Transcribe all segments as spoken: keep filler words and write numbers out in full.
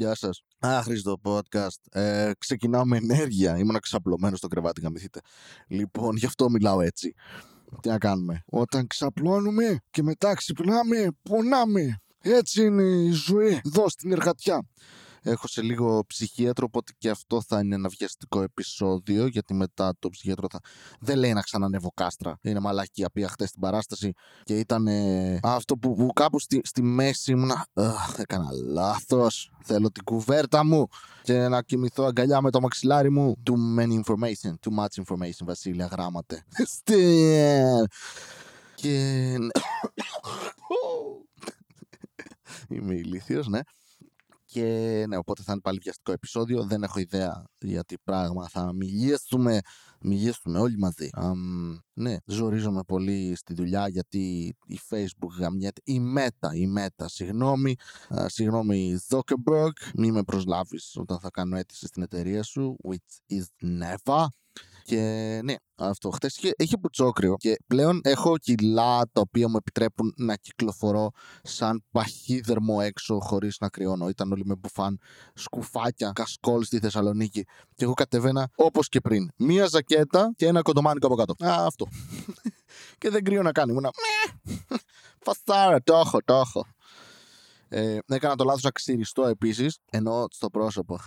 Γεια σας. Άχρηστο podcast. Ε, ξεκινάω με ενέργεια. Ήμουν ξαπλωμένος στο κρεβάτι, γαμηθείτε. Λοιπόν, γι' αυτό μιλάω έτσι. Τι να κάνουμε. Όταν ξαπλώνουμε και μετά ξυπνάμε, πονάμε. Έτσι είναι η ζωή. Εδώ στην εργατιά. Έχω σε λίγο ψυχίατρο, οπότε και αυτό θα είναι ένα βιαστικό επεισόδιο, γιατί μετά το ψυχίατρο θα... δεν λέει να ξανανεύω κάστρα. Είναι μαλακία, πήγα χτες στην παράσταση και ήταν ε... αυτό που, που κάπου στη, στη μέση ήμουν. Αχ, έκανα λάθος. Θέλω την κουβέρτα μου και να κοιμηθώ αγκαλιά με το μαξιλάρι μου. Too many information, too much information, Βασίλεια, γράμματε. Και... Είμαι ηλίθιος, ναι. Και ναι, οπότε θα είναι πάλι βιαστικό επεισόδιο. Δεν έχω ιδέα για τι πράγμα θα μιλήσουμε. Μιλήσουμε όλοι μαζί. Um, ναι, ζορίζομαι πολύ στη δουλειά γιατί η Facebook γαμιέται. Η Meta, η Meta, συγγνώμη. Uh, συγγνώμη, Zuckerberg. Μην με προσλάβεις όταν θα κάνω αίτηση στην εταιρεία σου. Which is never. Και ναι, αυτό. Χτες είχε, είχε πουτσόκριο και πλέον έχω κιλά τα οποία μου επιτρέπουν να κυκλοφορώ σαν παχύδερμο έξω χωρίς να κρυώνω. Ήταν όλοι με μπουφάν, σκουφάκια, κασκόλ στη Θεσσαλονίκη και εγώ κατεβαίνα όπως και πριν. Μία ζακέτα και ένα κοντομάνικο από κάτω. Α, αυτό. Και δεν κρύωνα καν. Ήμουνα φαστάρα, το έχω, το έχω. Ε, έκανα το λάθος να ξυριστώ επίσης, ενώ στο πρόσωπο.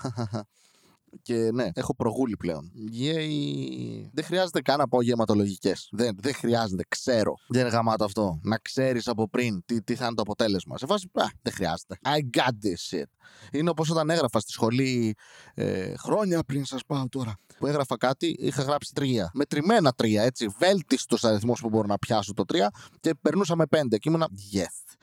Και ναι, έχω προγούλη πλέον. Yay. Δεν χρειάζεται καν να πω γεματολογικές. Δεν, δεν χρειάζεται, ξέρω. Δεν είναι γαμάτο αυτό. Να ξέρεις από πριν τι, τι θα είναι το αποτέλεσμα. Σε φάση, α, δεν χρειάζεται. I got this shit. Είναι όπως όταν έγραφα στη σχολή ε, χρόνια πριν σας πάω τώρα. Που έγραφα κάτι, είχα γράψει τρία. Μετρημένα τρία, έτσι. Βέλτιστος αριθμός που μπορώ να πιάσω το τρία και περνούσα με πέντε. Και ήμουνα, yes.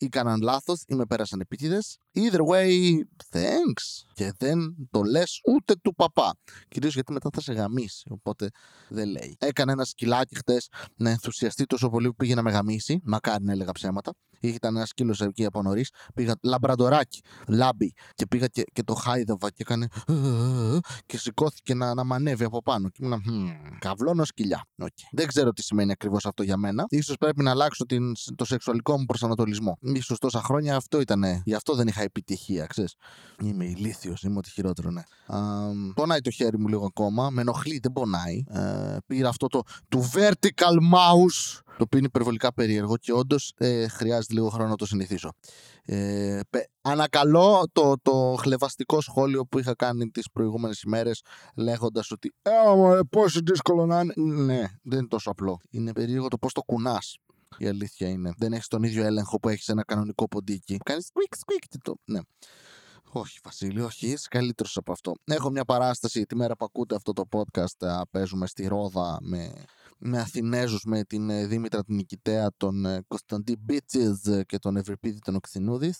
Ή κάναν λάθος ή με πέρασαν επίτηδες. Either way, thanks. Και δεν το λες ούτε του παπά. Κυρίως γιατί μετά θα σε γαμίσει. Οπότε δεν λέει. Έκανε ένα σκυλάκι χτες να ενθουσιαστεί τόσο πολύ που πήγε να με γαμίσει. Μακάρι να έλεγα ψέματα. Ήταν ένα σκύλο εκεί από νωρίς. Πήγα λαμπραντοράκι, λάμπι. Και πήγα και, και το χάιδευα και έκανε. Και σηκώθηκε να, να μανεύει από πάνω. Και ήμουν. Καυλώνω σκυλιά. Okay. Δεν ξέρω τι σημαίνει ακριβώς αυτό για μένα. Ίσως πρέπει να αλλάξω την, το σεξουαλικό μου προσανατολισμό. Ίσως τόσα χρόνια αυτό ήταν. Γι' αυτό δεν είχα επιτυχία, ξέρεις. Είμαι ηλίθιος, είμαι ό,τι χειρότερο, ναι. Um, πονάει το χέρι μου λίγο ακόμα. Με ενοχλεί, δεν πονάει. Uh, πήρα αυτό το, το vertical mouse. Το οποίο είναι υπερβολικά περίεργο και όντως ε, χρειάζεται λίγο χρόνο να το συνηθίσω. Ε, πε, ανακαλώ το, το χλευαστικό σχόλιο που είχα κάνει τις προηγούμενες ημέρες λέγοντας ότι «Ε, πόσο δύσκολο να είναι». Ναι, δεν είναι τόσο απλό. Είναι περίεργο το πώς το κουνάς. Η αλήθεια είναι. Δεν έχεις τον ίδιο έλεγχο που έχεις ένα κανονικό ποντίκι. Κάνεις «Squeak, squeak» τι το... Ναι. Όχι, Βασίλη, όχι, είσαι καλύτερος από αυτό. Έχω μια παράσταση τη μέρα που ακούτε αυτό το podcast. Παίζουμε στη Ρόδα με... με Αθηνέζους, με την Δήμητρα την Νικητέα, τον Κωνσταντίνο Μπίτσης και τον Ευρυπίδη τον Οξινούδη.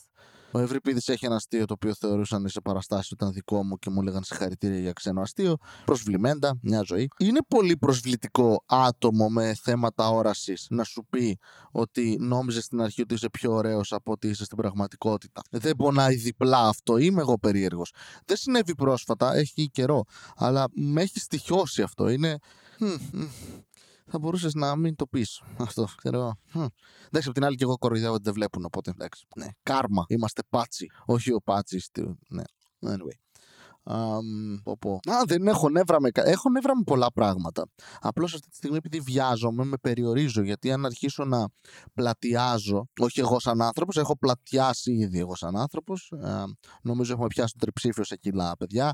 Ο Ευρυπίδης έχει ένα αστείο το οποίο θεωρούσαν σε παραστάσεις ήταν δικό μου και μου λέγανε συγχαρητήρια για ξένο αστείο. Προσβλημέντα, μια ζωή. Είναι πολύ προσβλητικό άτομο με θέματα όρασης να σου πει ότι νόμιζες στην αρχή ότι είσαι πιο ωραίος από ότι είσαι στην πραγματικότητα. Δεν πονάει διπλά αυτό, είμαι εγώ περίεργος. Δεν συνέβη πρόσφατα, έχει καιρό, αλλά με έχει στοιχιώσει αυτό. Είναι. Θα μπορούσες να μην το πεις. Αυτό ξέρω. Hm. Εντάξει, απ' την άλλη και εγώ κοροϊδεύω ότι δεν βλέπουν. Οπότε εντάξει. Ναι. Κάρμα. Είμαστε πάτσι. Όχι ο πάτσι. Ναι. Anyway. Um, πω πω. Α, δεν έχω νεύρα με... Έχω νεύρα με πολλά πράγματα. Απλώς αυτή τη στιγμή επειδή βιάζομαι, με περιορίζω. Γιατί αν αρχίσω να πλατιάζω, όχι εγώ σαν άνθρωπος, έχω πλατιάσει ήδη εγώ σαν άνθρωπος. Ε, νομίζω έχουμε πιάσει το τριψήφιο σε κιλά, παιδιά.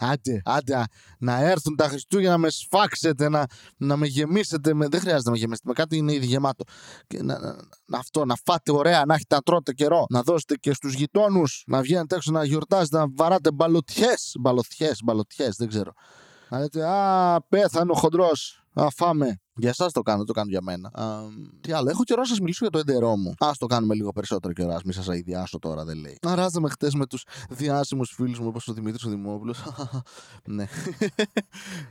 Άντε, άντε, να έρθουν τα Χριστούγεννα να με σφάξετε, να, να με γεμίσετε. Με... Δεν χρειάζεται να με γεμίσετε. Με κάτι είναι ήδη γεμάτο. Και να, να, αυτό, να φάτε ωραία, να έχετε να τρώτε καιρό. Να δώσετε και στους γειτόνους, να βγαίνετε έξω να γιορτάζετε, να βαράτε μπαλωτιές. Μπαλωτιές, μπαλωτιές, δεν ξέρω. Να λέτε, α, πέθανε ο χοντρός. Α, φάμε. Για εσάς το κάνω, το κάνω για μένα. Α, τι άλλο, έχω καιρό να σας μιλήσω για το έντερό μου. Ας το κάνουμε λίγο περισσότερο καιρό, ας μην σας αηδιάσω τώρα, δεν λέει. Αράζαμε χτες με τους διάσημους φίλους μου, όπως ο Δημήτριος ο Δημόβλος. Ναι.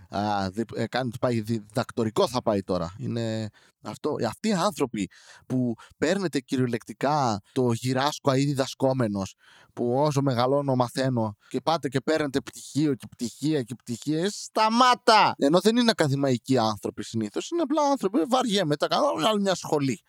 Α, δι, ε, κάνει, πάει, διδακτορικό θα πάει τώρα. Είναι αυτό, αυτοί οι άνθρωποι που παίρνετε κυριολεκτικά το γυράσκω αίδι δασκόμενος, που όσο μεγαλώνω μαθαίνω και πάτε και παίρνετε πτυχίο και πτυχία και πτυχίες, σταμάτα! Ενώ δεν είναι ακαδημαϊκοί άνθρωποι συνήθως. Είναι απλά άνθρωποι, βαριέμαι, τα κάνω, βγάλω μια σχολή.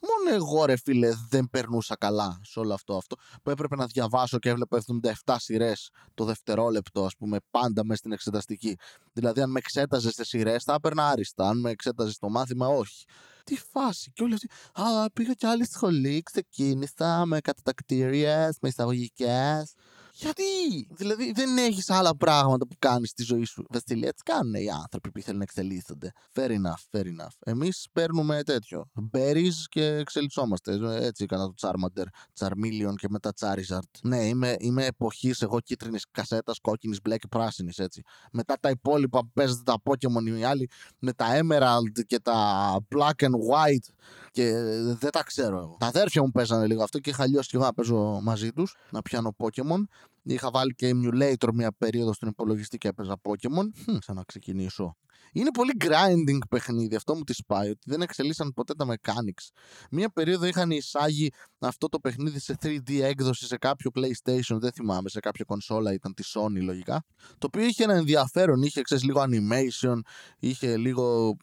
Μόνο εγώ, ρε φίλε, δεν περνούσα καλά σε όλο αυτό, αυτό που έπρεπε να διαβάσω και έβλεπα εβδομήντα επτά σειρές το δευτερόλεπτο, ας πούμε, πάντα μέσα στην εξεταστική. Δηλαδή, αν με εξέταζες τις σειρές, θα έπαιρνα άριστα. Αν με εξέταζες το μάθημα, όχι. Τι φάση, και όλοι αυτοί. Α, πήγα κι άλλη σχολή, ξεκίνησα με κατατακτήριες, με εισαγωγικές. Γιατί, δηλαδή, δεν έχεις άλλα πράγματα που κάνεις στη ζωή σου. Βασίλεια, τι κάνουν οι άνθρωποι που ήθελαν να εξελίσσονται. Fair enough, fair enough. Εμείς παίρνουμε τέτοιο. Berries και εξελισσόμαστε. Έτσι, κατά το Charmander, Charmeleon και μετά Charizard. Ναι, είμαι, είμαι εποχής εγώ κίτρινης κασέτας, κόκκινης, μπλε και πράσινης, έτσι. Μετά τα υπόλοιπα που παίζετε τα Pokemon οι άλλοι, με τα Emerald και τα Black and White. Και δεν τα ξέρω εγώ. Τα αδέρφια μου παίζανε λίγο αυτό και είχα λιώσει και εγώ να παίζω μαζί τους, να πιάνω Pokemon. Είχα βάλει και emulator μια περίοδο στον υπολογιστή και έπαιζα Pokemon. Hm, ξαναξεκινήσω. Είναι πολύ grinding παιχνίδι, αυτό μου τη σπάει, ότι δεν εξελίσσαν ποτέ τα mechanics. Μια περίοδο είχαν εισάγει αυτό το παιχνίδι σε θρι ντι έκδοση σε κάποιο PlayStation, δεν θυμάμαι, σε κάποια κονσόλα, ήταν τη Sony λογικά. Το οποίο είχε ένα ενδιαφέρον, είχε ξέρεις, λίγο animation, είχε λίγο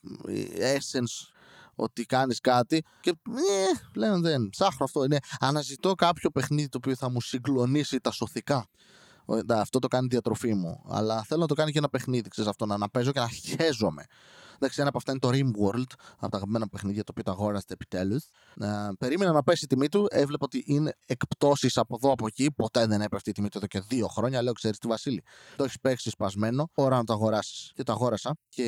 essence, ότι κάνεις κάτι και ε, λένε δεν, ψάχνω αυτό, είναι. Αναζητώ κάποιο παιχνίδι το οποίο θα μου συγκλονίσει τα σωθικά. Αυτό το κάνει η διατροφή μου, αλλά θέλω να το κάνει και ένα παιχνίδι, ξέρεις, αυτό να, να παίζω και να χαίζομαι. Εντάξει, ένα από αυτά είναι το Rimworld, από τα αγαπημένα παιχνίδια, το οποίο το αγόραστε επιτέλους. Ε, περίμενα να πέσει η τιμή του, έβλεπα ότι είναι εκπτώσεις από εδώ από εκεί. Ποτέ δεν έπεφτε η τιμή του εδώ και δύο χρόνια. Λέω, ξέρεις τι, Βασίλη, το έχεις παίξει σπασμένο. Ώρα να το αγοράσεις. Και το αγόρασα και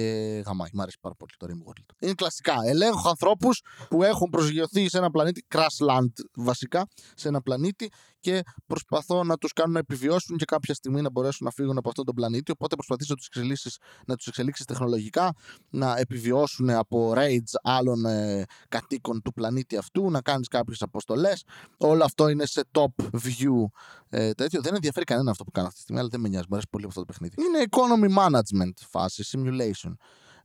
γαμάει. Μ' αρέσει πάρα πολύ το Rimworld. Είναι κλασικά. Ελέγχω ανθρώπους που έχουν προσγειωθεί σε ένα πλανήτη, Crashland βασικά, σε ένα πλανήτη και προσπαθώ να τους κάνω να επιβιώσουν και κάποια στιγμή να μπορέσουν να φύγουν από αυτόν τον πλανήτη. Οπότε προσπαθείς να τους εξελίξεις, να τους εξελίξεις τεχνολογικά, να επιβιώσουν από raids άλλων ε, κατοίκων του πλανήτη αυτού, να κάνεις κάποιες αποστολές. Όλο αυτό είναι σε top view. Ε, τέτοιο. Δεν ενδιαφέρει κανένα αυτό που κάνω αυτή τη στιγμή, αλλά δεν με νοιάζει. Μου αρέσει πολύ αυτό το παιχνίδι. Είναι economy management φάση, simulation.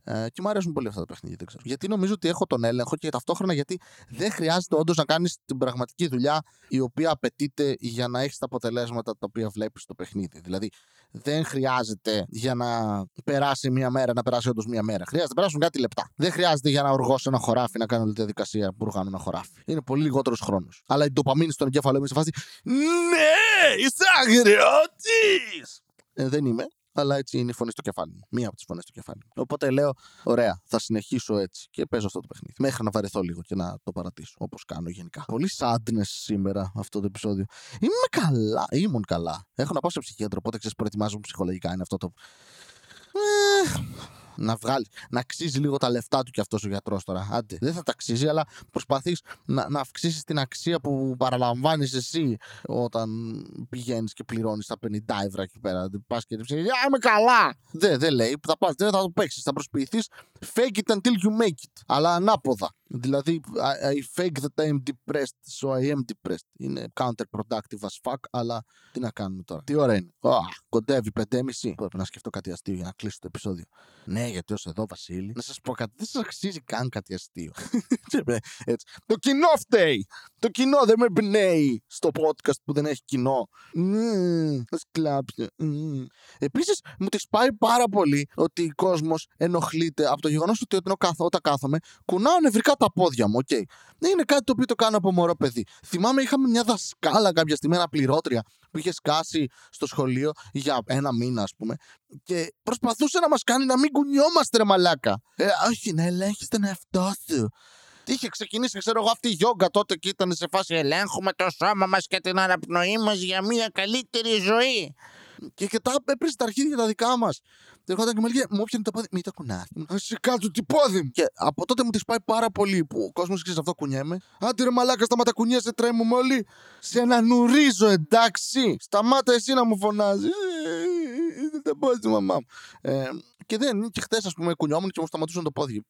Ε, και μου αρέσουν πολύ αυτά τα παιχνίδια, δεν ξέρω. Γιατί νομίζω ότι έχω τον έλεγχο και ταυτόχρονα γιατί δεν χρειάζεται όντως να κάνεις την πραγματική δουλειά η οποία απαιτείται για να έχεις τα αποτελέσματα τα οποία βλέπεις στο παιχνίδι. Δηλαδή, δεν χρειάζεται για να περάσει μία μέρα να περάσει όντως μία μέρα. Χρειάζεται να περάσουν κάτι λεπτά. Δεν χρειάζεται για να οργώσω ένα χωράφι να κάνω όλη τη διαδικασία που οργάνω ένα χωράφι. Είναι πολύ λιγότερος χρόνος. Αλλά η ντοπαμίνη στον εγκέφαλο είναι σε φάση. Ναι, είσαι αγριώτης! Ε, δεν είμαι. Αλλά έτσι είναι η φωνή στο κεφάλι μου. Μία από τις φωνές στο κεφάλι μου. Οπότε λέω, ωραία, θα συνεχίσω έτσι και παίζω αυτό το παιχνίδι. Μέχρι να βαρεθώ λίγο και να το παρατήσω, όπως κάνω γενικά. Πολύ sadness σήμερα αυτό το επεισόδιο. Είμαι καλά, ήμουν καλά. Έχω να πάω σε ψυχίατρο, οπότε ξέρεις, προετοιμάζομαι ψυχολογικά. Είναι αυτό το. Να βγάλει, να αξίζει λίγο τα λεφτά του κι αυτός ο γιατρός τώρα. Άντε, δεν θα τα αξίζει, αλλά προσπαθείς να, να αυξήσεις την αξία που παραλαμβάνεις εσύ όταν πηγαίνεις και πληρώνεις τα πενήντα ευρώ εκεί πέρα. Πας και ρίψεις, α, είμαι καλά! Δεν δε λέει, θα πας, δεν θα το παίξεις, θα προσποιηθείς. Fake it until you make it. Αλλά ανάποδα. Δηλαδή, I, I fake that I am depressed, so I am depressed. Είναι counterproductive as fuck, αλλά τι να κάνουμε τώρα. Τι ώρα είναι. Oh, κοντεύει πέντε και μισή. Πρέπει να σκεφτώ κάτι αστείο για να κλείσω το επεισόδιο. Ναι, γιατί ως εδώ, Βασίλη, να σας πω κάτι. Δεν σας αξίζει καν κάτι αστείο. Έτσι. Το κοινό φταίει. Το κοινό δεν με εμπνέει στο podcast που δεν έχει κοινό. Mm, θα σκλάψει. Mm. Επίσης, μου τη σπάει πάρα πολύ ότι ο κόσμος ενοχλείται από το γεγονός ότι όταν κάθομαι, κουνάω νευρικά τα πόδια μου. Okay. Είναι κάτι το οποίο το κάνω από μωρό παιδί. Θυμάμαι, είχαμε μια δασκάλα κάποια στιγμή, ένα πληρώτρια που είχε σκάσει στο σχολείο για ένα μήνα, ας πούμε. Και προσπαθούσε να μας κάνει να μην κουνιόμαστε, ρε μαλάκα. Ε, όχι, να ελέγχεις τον εαυτό σου. Είχε ξεκινήσει, ξέρω εγώ, αυτή η γιόγκα τότε και ήταν σε φάση ελέγχουμε το σώμα μας και την αναπνοή μας για μια καλύτερη ζωή. Και, και τα έπρεπε τα αρχίδια τα δικά μας. Εγώ ήταν και μου έλεγε, μου πιάνει το πόδι, μην το κουνάς. Σε κάτω τι πόδι μου. Και από τότε μου τη πάει πάρα πολύ που ο κόσμος ξέρει αυτό κουνιέμαι. Άντε ρε μαλάκα, σταμάτα κουνιέσαι, τρέμουμε όλοι. Σε να νουρίζω, εντάξει. Σταμάτα εσύ να μου φωνάζεις. Δεν τα πω στη μαμά μου. Ε, και δεν, και χθες ας πούμε κουνιόμουν και μου σταματούσαν το πόδι.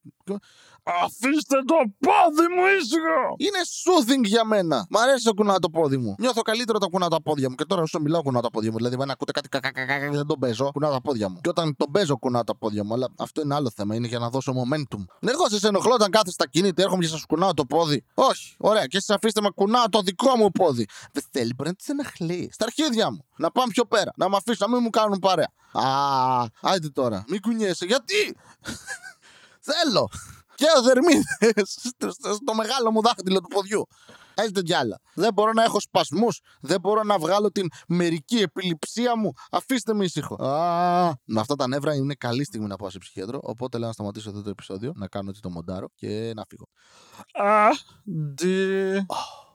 Αφήστε το πόδι μου ήσυχο! Είναι soothing για μένα. Μ' αρέσει να κουνάω το πόδι μου. Νιώθω καλύτερα όταν κουνάω τα πόδια μου. Και τώρα όσο μιλάω κουνάω τα πόδια μου. Δηλαδή, αν ακούτε κάτι κακακακακακ, δεν τον παίζω, κουνάω τα πόδια μου. Και όταν τον παίζω, κουνάω τα πόδια μου. Αλλά αυτό είναι άλλο θέμα. Είναι για να δώσω momentum. Εγώ σας ενοχλώ όταν κάθεστε στα κινητά, έρχομαι και σας κουνάω το πόδι. Όχι, ωραία, και σας αφήστε με κουνάω το δικό μου πόδι. Δεν θέλει, μπορεί να τις ενοχλεί. Στα αρχίδια μου. Να πάμε πιο πέρα. Να μ' αφήσουν, να μην μου κάνουν παρέα. Α, άντε τώρα. Μην κουνιέσαι. Γιατί? Θέλω. και δερμίδες στο μεγάλο μου δάχτυλο του ποδιού. Έχετε κι άλλα. Δεν μπορώ να έχω σπασμούς. Δεν μπορώ να βγάλω την μερική επιληψία μου. Αφήστε με ήσυχο. Α, με αυτά τα νεύρα είναι καλή στιγμή να πάω σε ψυχίατρο. Οπότε λέω να σταματήσω αυτό το επεισόδιο, να κάνω ότι το μοντάρω και να φύγω. Α,